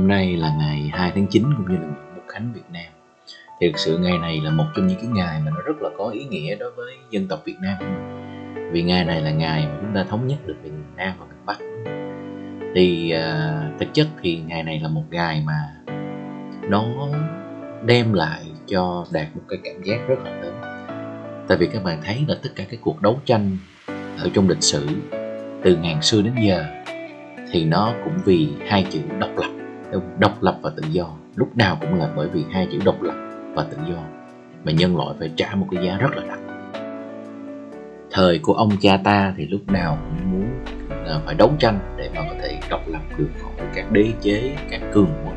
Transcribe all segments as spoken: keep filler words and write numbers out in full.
Hôm nay là ngày hai tháng chín cũng như là ngày Quốc khánh Việt Nam. Thì thực sự ngày này là một trong những cái ngày mà nó rất là có ý nghĩa đối với dân tộc Việt Nam. Vì ngày này là ngày mà chúng ta thống nhất được miền Nam và miền Bắc. Thì uh, thực chất thì ngày này là một ngày mà nó đem lại cho Đạt một cái cảm giác rất là lớn. Tại vì các bạn thấy là tất cả các cuộc đấu tranh ở trong lịch sử từ ngàn xưa đến giờ thì nó cũng vì hai chữ độc lập, độc lập và tự do. Lúc nào cũng là bởi vì hai chữ độc lập và tự do mà nhân loại phải trả một cái giá rất là đắt. Thời của ông cha ta thì lúc nào cũng muốn phải đấu tranh để mà có thể độc lập được khỏi các đế chế, các cường quốc,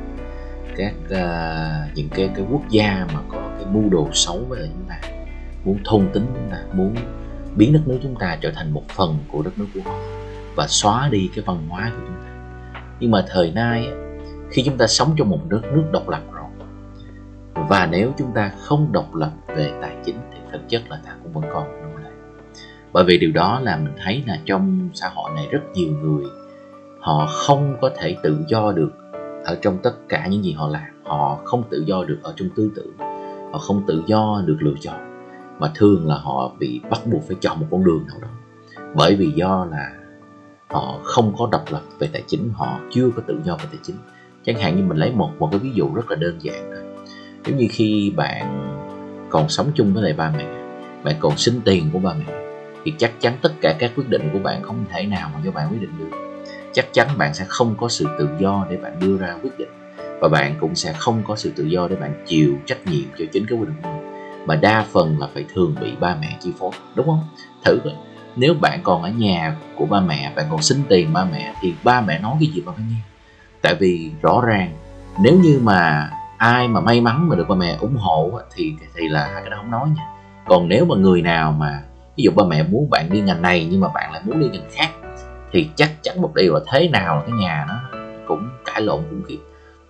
các uh, những cái cái quốc gia mà có cái mưu đồ xấu với chúng ta, muốn thôn tính chúng ta, muốn biến đất nước chúng ta trở thành một phần của đất nước của họ và xóa đi cái văn hóa của chúng ta. Nhưng mà thời nay khi chúng ta sống trong một đất nước độc lập rồi, và nếu chúng ta không độc lập về tài chính thì thực chất là ta cũng vẫn còn nô lệ. Bởi vì điều đó là mình thấy là trong xã hội này rất nhiều người họ không có thể tự do được ở trong tất cả những gì họ làm. Họ không tự do được ở trong tư tưởng, họ không tự do được lựa chọn, mà thường là họ bị bắt buộc phải chọn một con đường nào đó. Bởi vì do là họ không có độc lập về tài chính, họ chưa có tự do về tài chính. Chẳng hạn như mình lấy một một cái ví dụ rất là đơn giản thôi. Giống như khi bạn còn sống chung với lại ba mẹ, bạn còn xin tiền của ba mẹ, thì chắc chắn tất cả các quyết định của bạn không thể nào mà do bạn quyết định được. Chắc chắn bạn sẽ không có sự tự do để bạn đưa ra quyết định, và bạn cũng sẽ không có sự tự do để bạn chịu trách nhiệm cho chính cái quyết định của mình, mà đa phần là phải thường bị ba mẹ chi phối, đúng không? Thử coi, nếu bạn còn ở nhà của ba mẹ, bạn còn xin tiền ba mẹ thì ba mẹ nói cái gì mà phải nghe. Tại vì rõ ràng nếu như mà ai mà may mắn mà được ba mẹ ủng hộ thì thì là cái đó không nói nha. Còn nếu mà người nào mà ví dụ ba mẹ muốn bạn đi ngành này nhưng mà bạn lại muốn đi ngành khác thì chắc chắn một điều là thế nào là cái nhà nó cũng cãi lộn khủng khiếp.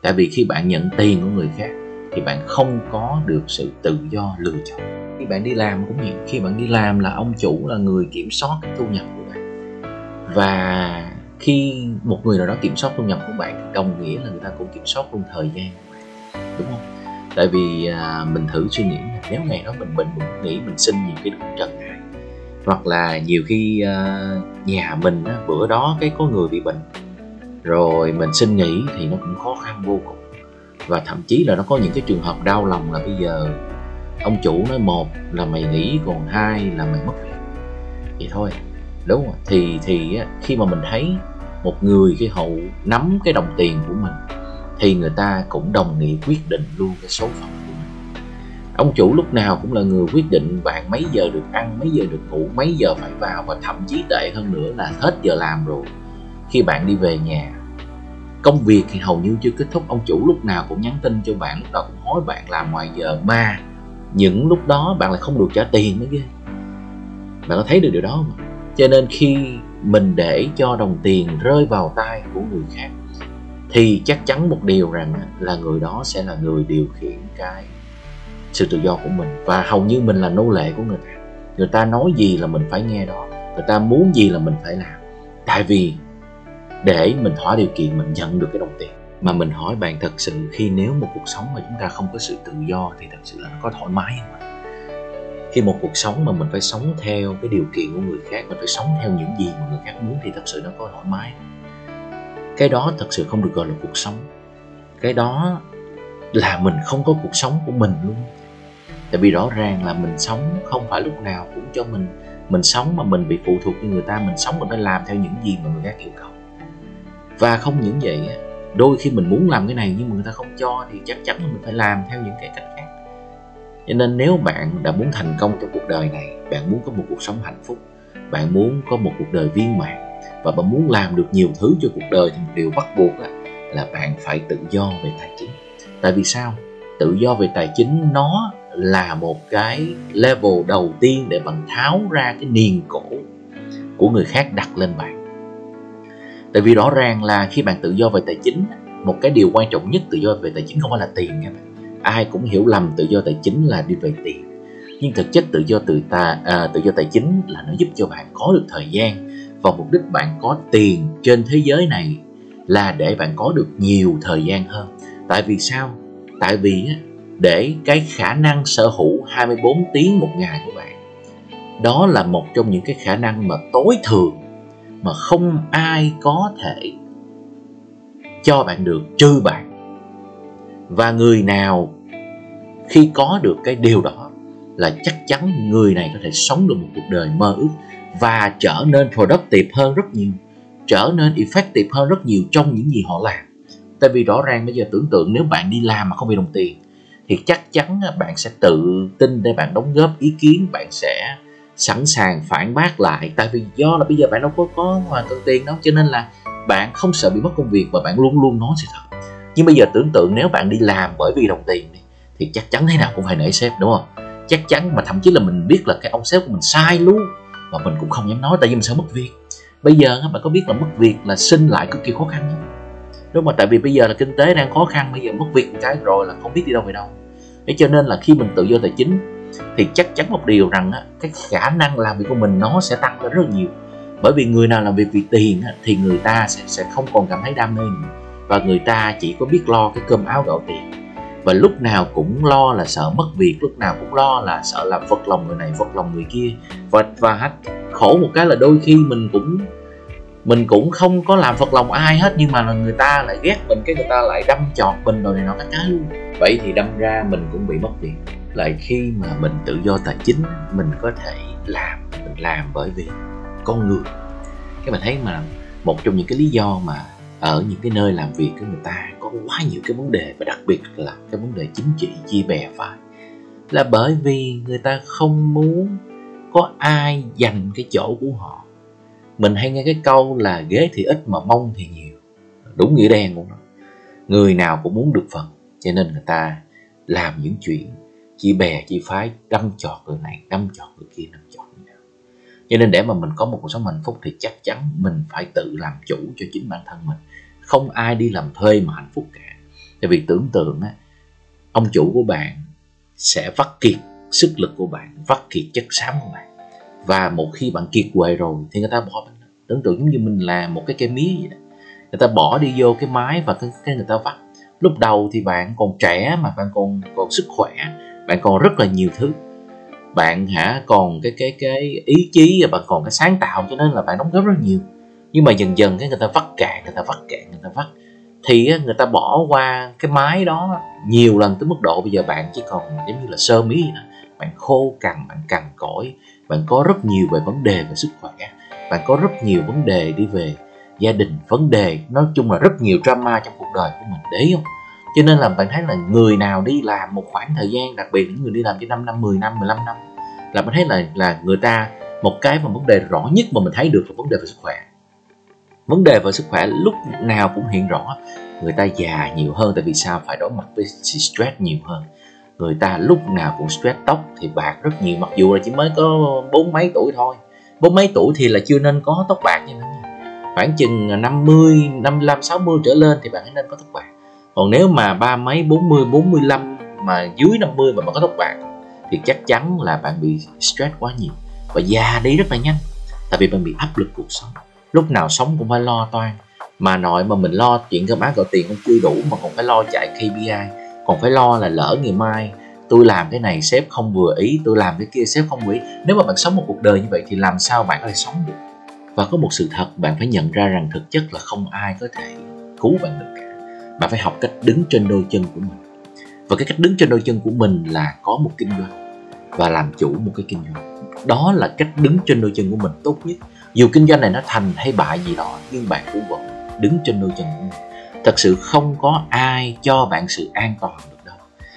Tại vì khi bạn nhận tiền của người khác thì bạn không có được sự tự do lựa chọn. Khi bạn đi làm cũng vậy, khi bạn đi làm là ông chủ là người kiểm soát cái thu nhập của bạn, và khi một người nào đó kiểm soát thu nhập của bạn thì đồng nghĩa là người ta cũng kiểm soát luôn thời gian của bạn, đúng không? Tại vì à, mình thử suy nghĩ là nếu ngày đó mình bệnh, mình nghĩ mình xin nhiều khi nó cũng trật ngại, hoặc là nhiều khi à, nhà mình á, bữa đó cái có người bị bệnh rồi mình xin nghỉ thì nó cũng khó khăn vô cùng. Và thậm chí là nó có những cái trường hợp đau lòng là bây giờ ông chủ nói một là mày nghỉ, còn hai là mày mất việc, vậy thôi, đúng rồi. Thì thì khi mà mình thấy một người khi họ nắm cái đồng tiền của mình thì người ta cũng đồng nghĩa quyết định luôn cái số phận của mình. Ông chủ lúc nào cũng là người quyết định bạn mấy giờ được ăn, mấy giờ được ngủ, mấy giờ phải vào, và thậm chí tệ hơn nữa là hết giờ làm rồi khi bạn đi về nhà, công việc thì hầu như chưa kết thúc, ông chủ lúc nào cũng nhắn tin cho bạn, lúc nào cũng hỏi bạn làm ngoài giờ, mà những lúc đó bạn lại không được trả tiền nữa ghê. Bạn có thấy được điều đó không? Cho nên khi mình để cho đồng tiền rơi vào tay của người khác thì chắc chắn một điều rằng là người đó sẽ là người điều khiển cái sự tự do của mình, và hầu như mình là nô lệ của người ta. Người ta nói gì là mình phải nghe đó, người ta muốn gì là mình phải làm, tại vì để mình thỏa điều kiện mình nhận được cái đồng tiền. Mà mình hỏi bạn thật sự khi nếu một cuộc sống mà chúng ta không có sự tự do thì thật sự là nó có thoải mái không ạ? Khi một cuộc sống mà mình phải sống theo cái điều kiện của người khác, mình phải sống theo những gì mà người khác muốn thì thật sự nó có thoải mái. Cái đó thật sự không được gọi là cuộc sống. Cái đó là mình không có cuộc sống của mình luôn. Tại vì rõ ràng là mình sống không phải lúc nào cũng cho mình. Mình sống mà mình bị phụ thuộc như người ta, mình sống mình phải làm theo những gì mà người khác yêu cầu. Và không những vậy, đôi khi mình muốn làm cái này nhưng mà người ta không cho thì chắc chắn là mình phải làm theo những cái cách khác. Cho nên nếu bạn đã muốn thành công trong cuộc đời này, bạn muốn có một cuộc sống hạnh phúc, bạn muốn có một cuộc đời viên mãn, và bạn muốn làm được nhiều thứ cho cuộc đời thì một điều bắt buộc là, là bạn phải tự do về tài chính. Tại vì sao? Tự do về tài chính nó là một cái level đầu tiên để bạn tháo ra cái niềng cổ của người khác đặt lên bạn. Tại vì rõ ràng là khi bạn tự do về tài chính, một cái điều quan trọng nhất tự do về tài chính không phải là tiền các bạn. Ai cũng hiểu lầm tự do tài chính là đi về tiền, nhưng thực chất tự do tự ta à, tự do tài chính là nó giúp cho bạn có được thời gian, và mục đích bạn có tiền trên thế giới này là để bạn có được nhiều thời gian hơn. Tại vì sao? Tại vì để cái khả năng sở hữu hai mươi bốn tiếng một ngày của bạn, đó là một trong những cái khả năng mà tối thượng mà không ai có thể cho bạn được trừ bạn. Và người nào khi có được cái điều đó là chắc chắn người này có thể sống được một cuộc đời mơ ước và trở nên productive hơn rất nhiều, trở nên effective hơn rất nhiều trong những gì họ làm. Tại vì rõ ràng bây giờ tưởng tượng nếu bạn đi làm mà không bị đồng tiền thì chắc chắn bạn sẽ tự tin để bạn đóng góp ý kiến, bạn sẽ sẵn sàng phản bác lại. Tại vì do là bây giờ bạn đâu có có hoàn toàn tiền đâu, cho nên là bạn không sợ bị mất công việc và bạn luôn luôn nói sự thật. Nhưng bây giờ tưởng tượng nếu bạn đi làm bởi vì đồng tiền thì chắc chắn thế nào cũng phải nể sếp, đúng không? Chắc chắn mà thậm chí là mình biết là cái ông sếp của mình sai luôn mà mình cũng không dám nói, tại vì mình sợ mất việc. Bây giờ bạn có biết là mất việc là xin lại cực kỳ khó khăn không? Đúng không? Tại vì bây giờ là kinh tế đang khó khăn, bây giờ mất việc một cái rồi là không biết đi đâu về đâu. Thế cho nên là khi mình tự do tài chính thì chắc chắn một điều rằng cái khả năng làm việc của mình nó sẽ tăng lên rất nhiều. Bởi vì người nào làm việc vì tiền thì người ta sẽ, sẽ không còn cảm thấy đam mê nữa. Và người ta chỉ có biết lo cái cơm áo gạo tiền, và lúc nào cũng lo là sợ mất việc, lúc nào cũng lo là sợ làm phật lòng người này, phật lòng người kia. Và, và khổ một cái là đôi khi mình cũng mình cũng không có làm phật lòng ai hết, nhưng mà là người ta lại ghét mình, cái người ta lại đâm chọt mình rồi này nọ các cái luôn. Vậy thì đâm ra mình cũng bị mất việc. Lại khi mà mình tự do tài chính, mình có thể làm, mình làm bởi vì con người. Các bạn thấy mà một trong những cái lý do mà ở những cái nơi làm việc của người ta có quá nhiều cái vấn đề, và đặc biệt là cái vấn đề chính trị chia bè phái, là bởi vì người ta không muốn có ai giành cái chỗ của họ. Mình hay nghe cái câu là ghế thì ít mà mông thì nhiều, đúng nghĩa đen của nó. Người nào cũng muốn được phần, cho nên người ta làm những chuyện chia bè chia phái, đâm chọt người này, đâm chọt người kia, đâm chọt người nào. Cho nên để mà mình có một cuộc sống hạnh phúc thì chắc chắn mình phải tự làm chủ cho chính bản thân mình. Không ai đi làm thuê mà hạnh phúc cả. Tại vì tưởng tượng á, ông chủ của bạn sẽ vắt kiệt sức lực của bạn, vắt kiệt chất xám của bạn, và một khi bạn kiệt quệ rồi thì người ta bỏ bạn. Tưởng tượng giống như mình là một cái cây mía vậy đó, người ta bỏ đi vô cái máy và cái, cái người ta vắt. Lúc đầu thì bạn còn trẻ mà, bạn còn còn sức khỏe, bạn còn rất là nhiều thứ, bạn hả còn cái cái cái ý chí, bạn còn cái sáng tạo, cho nên là bạn đóng góp rất nhiều. Nhưng mà dần dần cái người ta vắt cạn, người ta vắt cạn, người ta vắt thì người ta bỏ qua cái máy đó nhiều lần tới mức độ bây giờ bạn chỉ còn giống như là sơ mí vậy đó. Bạn khô cằn, bạn cằn cỗi, bạn có rất nhiều về vấn đề về sức khỏe, bạn có rất nhiều vấn đề đi về gia đình, vấn đề nói chung là rất nhiều drama trong cuộc đời của mình, để ý không? Cho nên là bạn thấy là người nào đi làm một khoảng thời gian, đặc biệt những người đi làm cho năm năm, mười năm, mười lăm năm, là bạn thấy là, là người ta một cái mà vấn đề rõ nhất mà mình thấy được là vấn đề về sức khỏe. Vấn đề về sức khỏe lúc nào cũng hiện rõ, người ta già nhiều hơn. Tại vì sao? Phải đối mặt với stress nhiều hơn. Người ta lúc nào cũng stress, tóc thì bạc rất nhiều, mặc dù là chỉ mới có bốn mấy tuổi thôi. Bốn mấy tuổi thì là chưa nên có tóc bạc như thế này. Khoảng chừng năm mươi, năm mươi lăm, sáu mươi trở lên thì bạn nên có tóc bạc. Còn nếu mà ba mấy, bốn mươi, bốn mươi lăm mà dưới năm mươi mà bạn có tóc bạc thì chắc chắn là bạn bị stress quá nhiều và già đi rất là nhanh. Tại vì bạn bị áp lực cuộc sống, lúc nào sống cũng phải lo toan. Mà nội mà mình lo chuyện cơm áo gạo tiền cũng chưa đủ mà còn phải lo chạy K P I, còn phải lo là lỡ ngày mai tôi làm cái này sếp không vừa ý, tôi làm cái kia sếp không vừa ý. Nếu mà bạn sống một cuộc đời như vậy thì làm sao bạn có thể sống được? Và có một sự thật bạn phải nhận ra rằng thực chất là không ai có thể cứu bạn được cả. Bạn phải học cách đứng trên đôi chân của mình. Và cái cách đứng trên đôi chân của mình là có một kinh doanh và làm chủ một cái kinh doanh. Đó là cách đứng trên đôi chân của mình tốt nhất. Dù kinh doanh này nó thành hay bại gì đó, nhưng bạn cũng vẫn đứng trên đôi chân của mình. Thật sự không có ai cho bạn sự an toàn được đâu.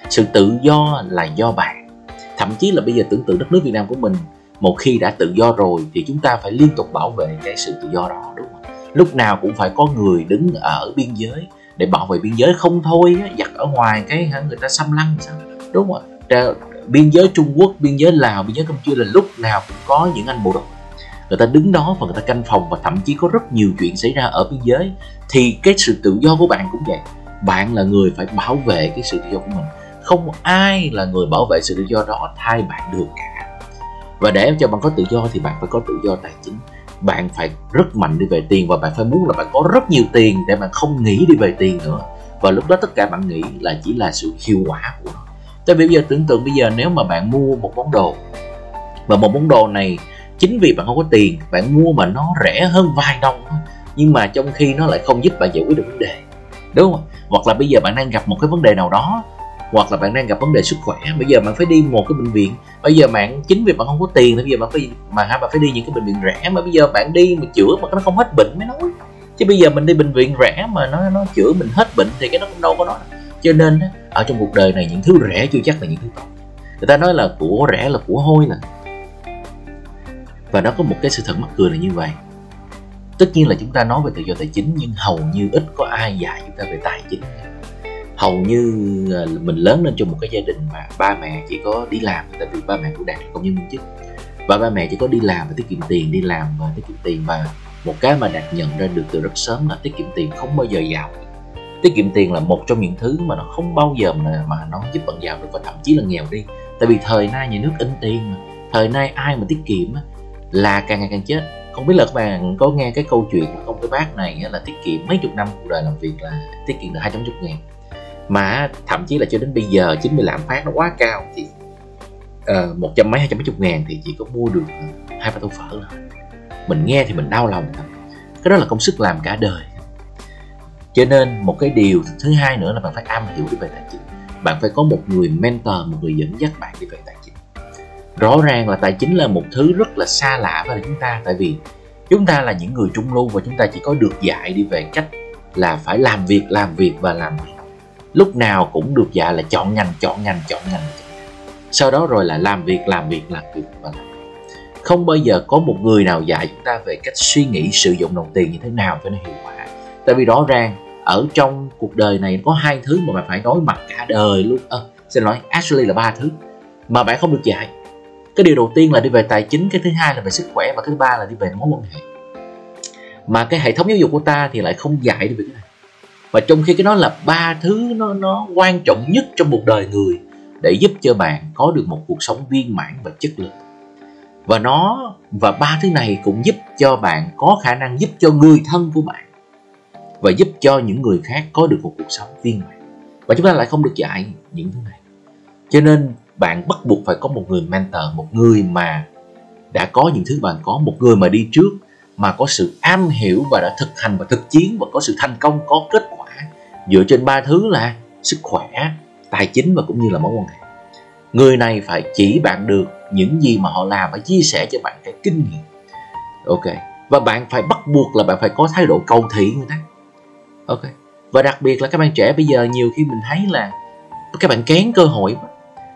Sự tự do là do bạn. Thậm chí là bây giờ tưởng tượng đất nước Việt Nam của mình, một khi đã tự do rồi thì chúng ta phải liên tục bảo vệ cái sự tự do đó, đúng không? Lúc nào cũng phải có người đứng ở biên giới để bảo vệ biên giới, không thôi giặt ở ngoài cái người ta xâm lăng sao, đúng không? Biên giới Trung Quốc, biên giới Lào, biên giới Campuchia là lúc nào cũng có những anh bộ đội. Người ta đứng đó và người ta canh phòng, và thậm chí có rất nhiều chuyện xảy ra ở biên giới. Thì cái sự tự do của bạn cũng vậy. Bạn là người phải bảo vệ cái sự tự do của mình. Không ai là người bảo vệ sự tự do đó thay bạn được cả. Và để cho bạn có tự do thì bạn phải có tự do tài chính. bạn phải rất mạnh đi về tiền, và bạn phải muốn là bạn có rất nhiều tiền để bạn không nghĩ đi về tiền nữa. Và lúc đó tất cả bạn nghĩ là chỉ là sự hiệu quả của nó. Tại vì bây giờ tưởng tượng bây giờ nếu mà bạn mua một món đồ, và một món đồ này chính vì bạn không có tiền, bạn mua mà nó rẻ hơn vài đồng, nhưng mà trong khi nó lại không giúp bạn giải quyết được vấn đề, đúng không? Hoặc là bây giờ bạn đang gặp một cái vấn đề nào đó, hoặc là bạn đang gặp vấn đề sức khỏe, bây giờ bạn phải đi một cái bệnh viện, bây giờ bạn chính vì bạn không có tiền thì bây giờ bạn phải mà ha bạn phải đi những cái bệnh viện rẻ, mà bây giờ bạn đi mà chữa mà nó không hết bệnh mới nói, chứ bây giờ mình đi bệnh viện rẻ mà nó nó chữa mình hết bệnh thì cái nó cũng đâu có nói. Cho nên ở trong cuộc đời này những thứ rẻ chưa chắc là những thứ tốt. Người ta nói là của rẻ là của hôi nè, và nó có một cái sự thật mắc cười là như vậy. Tất nhiên là chúng ta nói về tự do tài chính, nhưng hầu như ít có ai dạy chúng ta về tài chính. Hầu như mình lớn lên trong một cái gia đình mà ba mẹ chỉ có đi làm, tại vì ba mẹ cũng đạt công nhân viên chức, và ba mẹ chỉ có đi làm và tiết kiệm tiền, đi làm và tiết kiệm tiền. Và một cái mà Đạt nhận ra được từ rất sớm là tiết kiệm tiền không bao giờ giàu. Tiết kiệm tiền là một trong những thứ mà nó không bao giờ mà nó giúp bạn giàu được, và thậm chí là nghèo đi. Tại vì thời nay nhà nước in tiền mà, thời nay ai mà tiết kiệm là càng ngày càng chết. Không biết là các bạn có nghe cái câu chuyện là ông cái bác này là tiết kiệm mấy chục năm cuộc đời làm việc là tiết kiệm được hai trăm chục ngàn, mà thậm chí là cho đến bây giờ chính vì lạm phát nó quá cao thì uh, một trăm mấy hai trăm mấy chục ngàn thì chỉ có mua được hai ba tô phở thôi. Mình nghe thì mình đau lòng lắm. Cái đó là công sức làm cả đời. Cho nên một cái điều thứ hai nữa là bạn phải am hiểu về tài chính. Bạn phải có một người mentor, một người dẫn dắt bạn đi về tài chính. Rõ ràng là tài chính là một thứ rất là xa lạ với chúng ta, tại vì chúng ta là những người trung lưu và chúng ta chỉ có được dạy đi về cách là phải làm việc, làm việc và làm việc. Lúc nào cũng được dạy là chọn ngành, chọn ngành, chọn ngành, sau đó rồi là làm việc, làm việc, làm việc và làm việc. Không bao giờ có một người nào dạy chúng ta về cách suy nghĩ sử dụng đồng tiền như thế nào cho nó hiệu quả. Tại vì rõ ràng ở trong cuộc đời này có hai thứ mà bạn phải đối mặt cả đời luôn. À, xin lỗi, actually là ba thứ mà bạn không được dạy. Cái điều đầu tiên là đi về tài chính, cái thứ hai là về sức khỏe, và cái thứ ba là đi về mối quan hệ. Mà cái hệ thống giáo dục của ta thì lại không dạy được về cái này. Và trong khi cái đó là ba thứ nó, nó quan trọng nhất trong cuộc đời người để giúp cho bạn có được một cuộc sống viên mãn và chất lượng. Và nó và ba thứ này cũng giúp cho bạn có khả năng giúp cho người thân của bạn và giúp cho những người khác có được một cuộc sống viên mãn. Và chúng ta lại không được dạy những thứ này. Cho nên bạn bắt buộc phải có một người mentor, một người mà đã có những thứ bạn có, một người mà đi trước, mà có sự am hiểu và đã thực hành và thực chiến và có sự thành công, có kết quả dựa trên ba thứ là sức khỏe, tài chính và cũng như là mối quan hệ. Người này phải chỉ bạn được những gì mà họ làm và chia sẻ cho bạn cái kinh nghiệm. Ok. Và bạn phải bắt buộc là bạn phải có thái độ cầu thị người ta. Ok. Và đặc biệt là các bạn trẻ bây giờ nhiều khi mình thấy là các bạn kén cơ hội.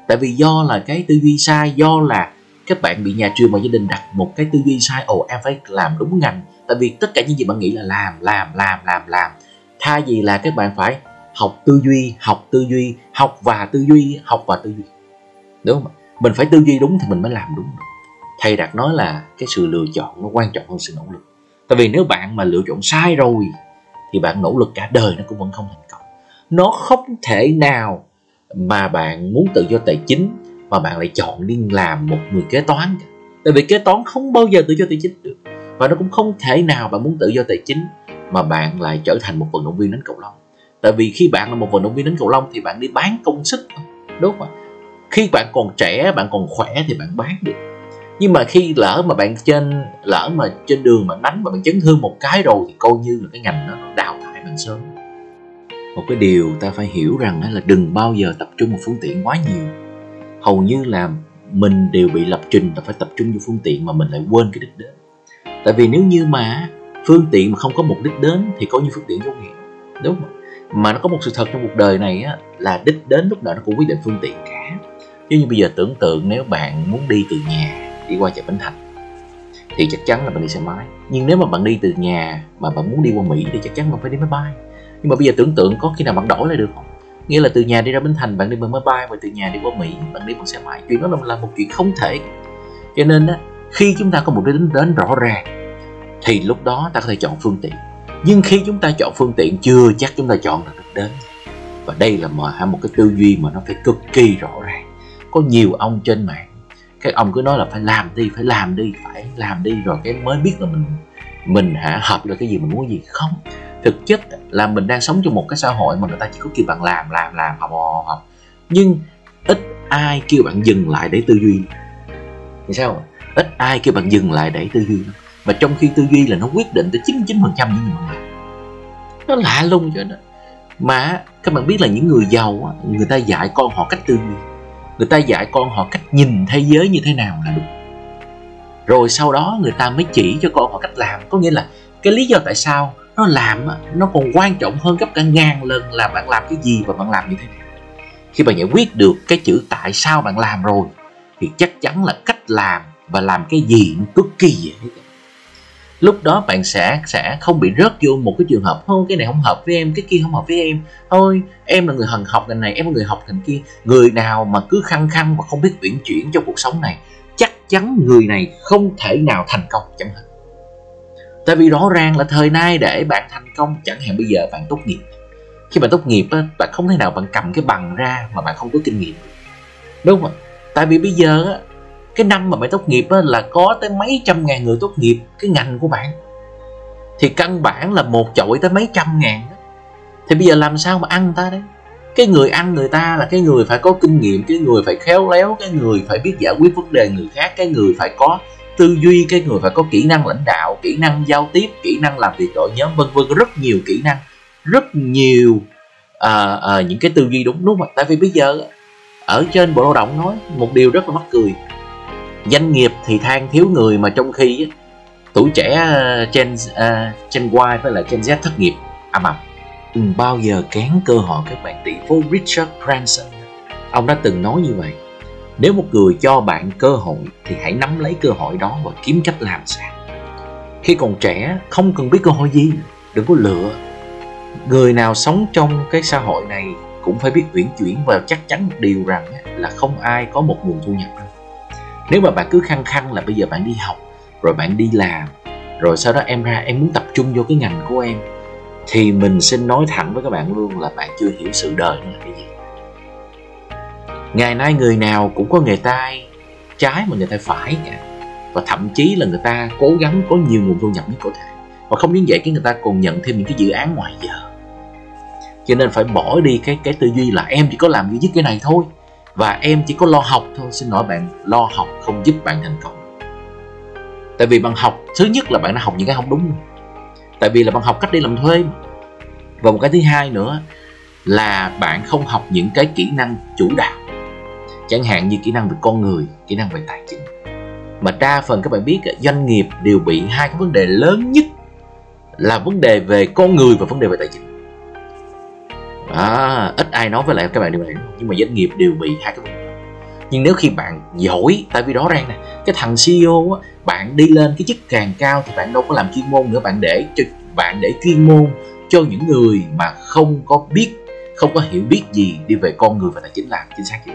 Tại vì do là cái tư duy sai, do là các bạn bị nhà trường và gia đình đặt một cái tư duy sai. Ồ, em phải làm đúng ngành. Tại vì tất cả những gì bạn nghĩ là làm, làm, làm, làm, làm. Thay vì là các bạn phải học tư duy, học tư duy, học và tư duy, học và tư duy. Đúng không? Mình phải tư duy đúng thì mình mới làm đúng. Thầy Đạt nói là cái sự lựa chọn nó quan trọng hơn sự nỗ lực. Tại vì nếu bạn mà lựa chọn sai rồi thì bạn nỗ lực cả đời nó cũng vẫn không thành công. Nó không thể nào mà bạn muốn tự do tài chính mà bạn lại chọn đi làm một người kế toán cả. Tại vì kế toán không bao giờ tự do tài chính được. Và nó cũng không thể nào bạn muốn tự do tài chính mà bạn lại trở thành một vận động viên đánh cầu lông. Tại vì khi bạn là một vận động viên đánh cầu lông thì bạn đi bán công sức, đúng không? Khi bạn còn trẻ, bạn còn khỏe thì bạn bán được. Nhưng mà khi lỡ mà bạn trên lỡ mà trên đường mà đánh mà bạn chấn thương một cái rồi thì coi như là cái ngành nó đào thải bạn sớm. Một cái điều ta phải hiểu rằng là đừng bao giờ tập trung vào phương tiện quá nhiều. Hầu như là mình đều bị lập trình là phải tập trung vào phương tiện mà mình lại quên cái đích đến. Tại vì nếu như mà phương tiện mà không có một đích đến thì coi như phương tiện vô nghĩa, đúng không? Mà nó có một sự thật trong cuộc đời này á, là đích đến lúc nào nó cũng quyết định phương tiện cả. Giống như bây giờ tưởng tượng nếu bạn muốn đi từ nhà đi qua chợ Bến Thành thì chắc chắn là bạn đi xe máy. Nhưng nếu mà bạn đi từ nhà mà bạn muốn đi qua Mỹ thì chắc chắn bạn phải đi máy bay. Nhưng mà bây giờ tưởng tượng có khi nào bạn đổi lại được không? Nghĩa là từ nhà đi ra Bến Thành bạn đi bằng máy bay, và từ nhà đi qua Mỹ bạn đi bằng xe máy. Chuyện đó là, là một chuyện không thể. Cho nên á, khi chúng ta có một đích đến, đến rõ ràng thì lúc đó ta có thể chọn phương tiện. Nhưng khi chúng ta chọn phương tiện chưa chắc chúng ta chọn được đích đến. Và đây là một, một cái tư duy mà nó phải cực kỳ rõ ràng. Có nhiều ông trên mạng Cái ông cứ nói là phải làm đi, phải làm đi, phải làm đi rồi cái mới biết là mình mình hả hợp được cái gì, mình muốn gì không. Thực chất là mình đang sống trong một cái xã hội mà người ta chỉ có kêu bạn làm, làm, làm, học, học, học. Nhưng ít ai kêu bạn dừng lại để tư duy. Thì sao? Ít ai kêu bạn dừng lại để tư duy. Mà trong khi tư duy là nó quyết định tới chín mươi chín phần trăm những gì bạn làm. Nó lạ lùng cho nên. Mà các bạn biết là những người giàu, người ta dạy con họ cách tư duy. Người ta dạy con họ cách nhìn thế giới như thế nào là đúng. Rồi sau đó người ta mới chỉ cho con họ cách làm. Có nghĩa là cái lý do tại sao nó làm nó còn quan trọng hơn gấp cả ngàn lần là bạn làm cái gì và bạn làm như thế nào. Khi bạn giải quyết được cái chữ tại sao bạn làm rồi thì chắc chắn là cách làm và làm cái gì nó cực kỳ dễ. Lúc đó bạn sẽ sẽ không bị rớt vô một cái trường hợp thôi, cái này không hợp với em, cái kia không hợp với em, thôi em là người hằng học ngành này, em là người học ngành kia. Người nào mà cứ khăng khăng và không biết uyển chuyển trong cuộc sống này chắc chắn người này không thể nào thành công chẳng hạn. Tại vì rõ ràng là thời nay để bạn thành công, chẳng hạn bây giờ bạn tốt nghiệp, khi bạn tốt nghiệp bạn không thể nào bạn cầm cái bằng ra mà bạn không có kinh nghiệm, đúng không? Tại vì bây giờ cái năm mà bạn tốt nghiệp là có tới mấy trăm ngàn người tốt nghiệp cái ngành của bạn, thì căn bản là một chọi tới mấy trăm ngàn đó. Thì bây giờ làm sao mà ăn ta đấy? Cái người ăn người ta là cái người phải có kinh nghiệm, cái người phải khéo léo, cái người phải biết giải quyết vấn đề người khác, cái người phải có tư duy, cái người phải có kỹ năng lãnh đạo, kỹ năng giao tiếp, kỹ năng làm việc đội nhóm, vân vân, rất nhiều kỹ năng, rất nhiều à, à, những cái tư duy đúng đúng không? Tại vì bây giờ ở trên Bộ Lao động nói một điều rất là mắc cười, doanh nghiệp thì than thiếu người mà trong khi tuổi trẻ Gen Gen Y với lại Gen Z thất nghiệp ầm ầm. Đừng bao giờ kén cơ hội các bạn. Tỷ phú Richard Branson ông đã từng nói như vậy. Nếu một người cho bạn cơ hội thì hãy nắm lấy cơ hội đó và kiếm cách làm sao. Khi còn trẻ không cần biết cơ hội gì, đừng có lựa. Người nào sống trong cái xã hội này cũng phải biết uyển chuyển và chắc chắn một điều rằng là không ai có một nguồn thu nhập đâu. Nếu mà bạn cứ khăng khăng là bây giờ bạn đi học, rồi bạn đi làm, rồi sau đó em ra em muốn tập trung vô cái ngành của em, thì mình xin nói thẳng với các bạn luôn là bạn chưa hiểu sự đời nó là cái gì. Ngày nay người nào cũng có người tay trái mà người tay phải cả. Và thậm chí là người ta cố gắng có nhiều nguồn thu nhập nhất có thể. Và không những vậy, cái người ta còn nhận thêm những cái dự án ngoài giờ. Cho nên phải bỏ đi cái, cái tư duy là em chỉ có làm duy nhất cái này thôi, và em chỉ có lo học thôi. Xin lỗi bạn, lo học không giúp bạn thành công. Tại vì bạn học, thứ nhất là bạn đã học những cái không đúng. Tại vì là bạn học cách đi làm thuê. Và một cái thứ hai nữa là bạn không học những cái kỹ năng chủ đạo, chẳng hạn như kỹ năng về con người, kỹ năng về tài chính. Mà đa phần các bạn biết doanh nghiệp đều bị hai cái vấn đề lớn nhất là vấn đề về con người và vấn đề về tài chính. À, ít ai nói với lại các bạn điều này, nhưng mà doanh nghiệp đều bị hai cái vấn đề. Nhưng nếu khi bạn giỏi, tại vì rõ ràng nè, cái thằng xê e ô á, bạn đi lên cái chức càng cao thì bạn đâu có làm chuyên môn nữa, bạn để cho bạn để chuyên môn cho những người mà không có biết, không có hiểu biết gì đi về con người và tài chính làm chính xác gì.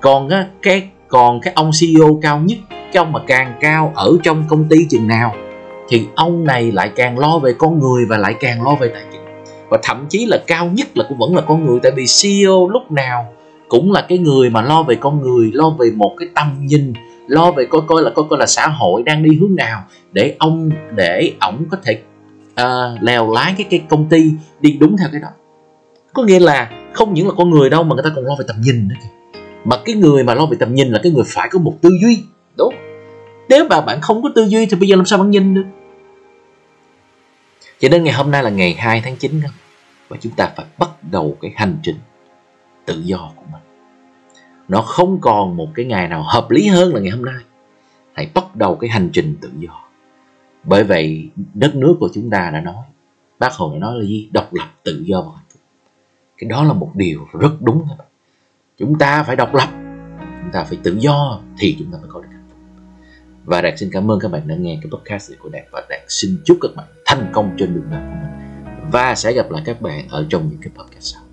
Còn á, cái còn cái ông xê e ô cao nhất, cái ông mà càng cao ở trong công ty chừng nào thì ông này lại càng lo về con người và lại càng lo về tài chính. Và thậm chí là cao nhất là cũng vẫn là con người. Tại vì xê e ô lúc nào cũng là cái người mà lo về con người, lo về một cái tầm nhìn, lo về coi coi là coi coi là xã hội đang đi hướng nào để ông để ổng có thể uh, lèo lái cái, cái công ty đi đúng theo cái đó. Có nghĩa là không những là con người đâu mà người ta còn lo về tầm nhìn nữa kìa. Mà cái người mà lo về tầm nhìn là cái người phải có một tư duy đúng. Nếu mà bạn không có tư duy thì bây giờ làm sao bạn nhìn được? Cho nên ngày hôm nay là ngày hai tháng chín đó, và chúng ta phải bắt đầu cái hành trình tự do của mình. Nó không còn một cái ngày nào hợp lý hơn là ngày hôm nay. Hãy bắt đầu cái hành trình tự do. Bởi vậy đất nước của chúng ta đã nói, Bác Hồ đã nói là gì? Độc lập, tự do và hạnh phúc. Cái đó là một điều rất đúng các bạn. Chúng ta phải độc lập, chúng ta phải tự do thì chúng ta mới có được. Và Đạt xin cảm ơn các bạn đã nghe cái podcast của Đạt, và Đạt xin chúc các bạn thành công trên đường đời của mình và sẽ gặp lại các bạn ở trong những cái podcast sau.